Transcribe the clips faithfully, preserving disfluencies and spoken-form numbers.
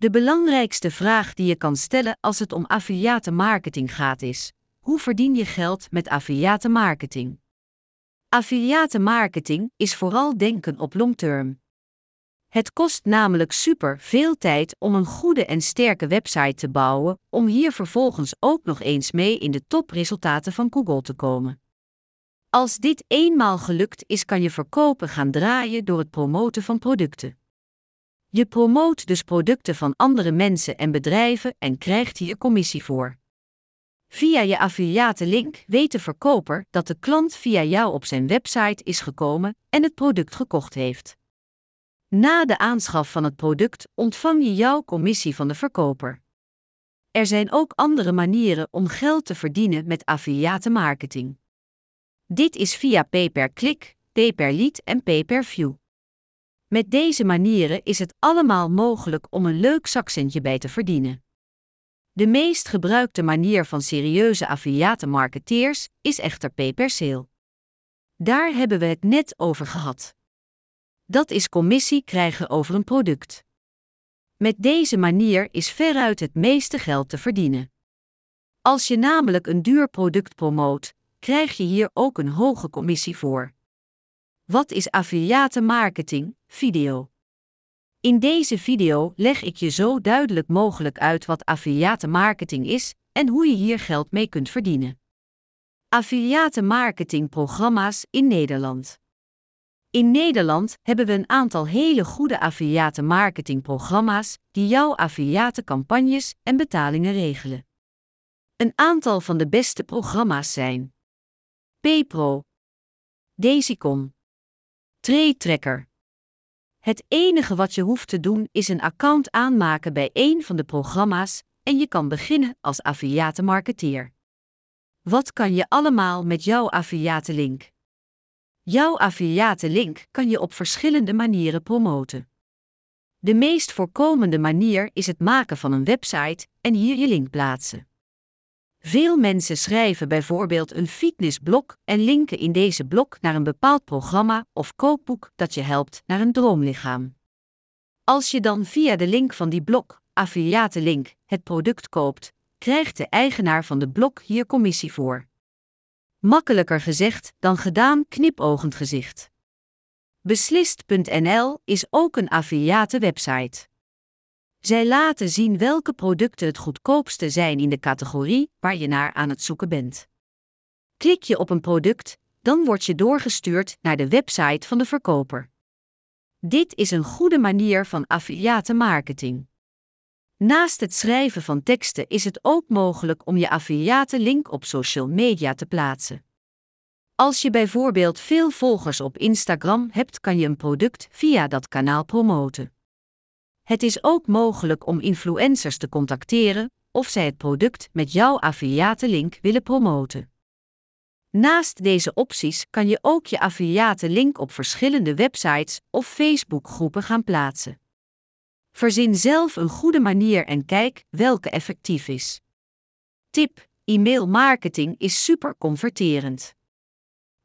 De belangrijkste vraag die je kan stellen als het om affiliate marketing gaat is: hoe verdien je geld met affiliate marketing? Affiliate marketing is vooral denken op long-term. Het kost namelijk super veel tijd om een goede en sterke website te bouwen, om hier vervolgens ook nog eens mee in de topresultaten van Google te komen. Als dit eenmaal gelukt is, kan je verkopen gaan draaien door het promoten van producten. Je promoot dus producten van andere mensen en bedrijven en krijgt hier commissie voor. Via je affiliate link weet de verkoper dat de klant via jou op zijn website is gekomen en het product gekocht heeft. Na de aanschaf van het product ontvang je jouw commissie van de verkoper. Er zijn ook andere manieren om geld te verdienen met affiliate marketing. Dit is via pay-per-click, pay-per-lead en pay-per-view. Met deze manieren is het allemaal mogelijk om een leuk zakcentje bij te verdienen. De meest gebruikte manier van serieuze affiliate marketeers is echter pay-per-sale. Daar hebben we het net over gehad. Dat is commissie krijgen over een product. Met deze manier is veruit het meeste geld te verdienen. Als je namelijk een duur product promoot, krijg je hier ook een hoge commissie voor. Wat is affiliate marketing? Video. In deze video leg ik je zo duidelijk mogelijk uit wat affiliate marketing is en hoe je hier geld mee kunt verdienen. Affiliate marketing programma's in Nederland. In Nederland hebben we een aantal hele goede affiliate marketing programma's die jouw affiliate campagnes en betalingen regelen. Een aantal van de beste programma's zijn Paypro, Desicom, Trade Tracker. Het enige wat je hoeft te doen is een account aanmaken bij één van de programma's en je kan beginnen als affiliate marketeer. Wat kan je allemaal met jouw affiliate link? Jouw affiliate link kan je op verschillende manieren promoten. De meest voorkomende manier is het maken van een website en hier je link plaatsen. Veel mensen schrijven bijvoorbeeld een fitnessblog en linken in deze blog naar een bepaald programma of kookboek dat je helpt naar een droomlichaam. Als je dan via de link van die blog, affiliate link, het product koopt, krijgt de eigenaar van de blog hier commissie voor. Makkelijker gezegd dan gedaan, knipoogend gezicht. Beslist punt n l is ook een affiliate website. Zij laten zien welke producten het goedkoopste zijn in de categorie waar je naar aan het zoeken bent. Klik je op een product, dan word je doorgestuurd naar de website van de verkoper. Dit is een goede manier van affiliate marketing. Naast het schrijven van teksten is het ook mogelijk om je affiliate link op social media te plaatsen. Als je bijvoorbeeld veel volgers op Instagram hebt, kan je een product via dat kanaal promoten. Het is ook mogelijk om influencers te contacteren of zij het product met jouw affiliate link willen promoten. Naast deze opties kan je ook je affiliate link op verschillende websites of Facebookgroepen gaan plaatsen. Verzin zelf een goede manier en kijk welke effectief is. Tip: e-mail marketing is super converterend.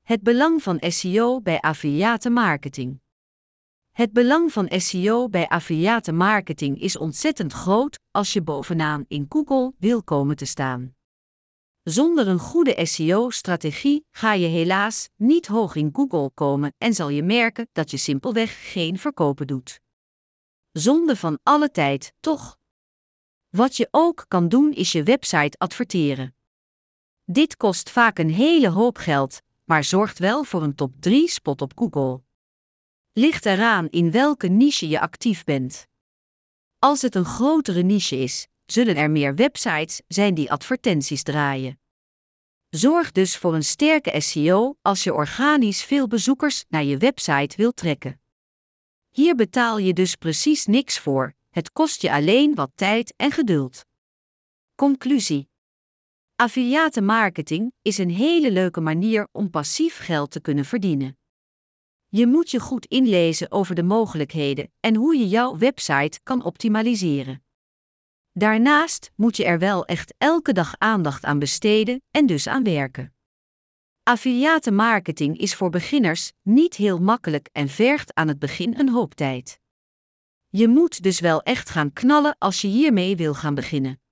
Het belang van S E O bij affiliate marketing. Het belang van S E O bij affiliate marketing is ontzettend groot als je bovenaan in Google wil komen te staan. Zonder een goede S E O-strategie ga je helaas niet hoog in Google komen en zal je merken dat je simpelweg geen verkopen doet. Zonde van alle tijd, toch? Wat je ook kan doen is je website adverteren. Dit kost vaak een hele hoop geld, maar zorgt wel voor een top drie spot op Google. Ligt eraan in welke niche je actief bent. Als het een grotere niche is, zullen er meer websites zijn die advertenties draaien. Zorg dus voor een sterke S E O als je organisch veel bezoekers naar je website wilt trekken. Hier betaal je dus precies niks voor, het kost je alleen wat tijd en geduld. Conclusie: affiliate marketing is een hele leuke manier om passief geld te kunnen verdienen. Je moet je goed inlezen over de mogelijkheden en hoe je jouw website kan optimaliseren. Daarnaast moet je er wel echt elke dag aandacht aan besteden en dus aan werken. Affiliate marketing is voor beginners niet heel makkelijk en vergt aan het begin een hoop tijd. Je moet dus wel echt gaan knallen als je hiermee wil gaan beginnen.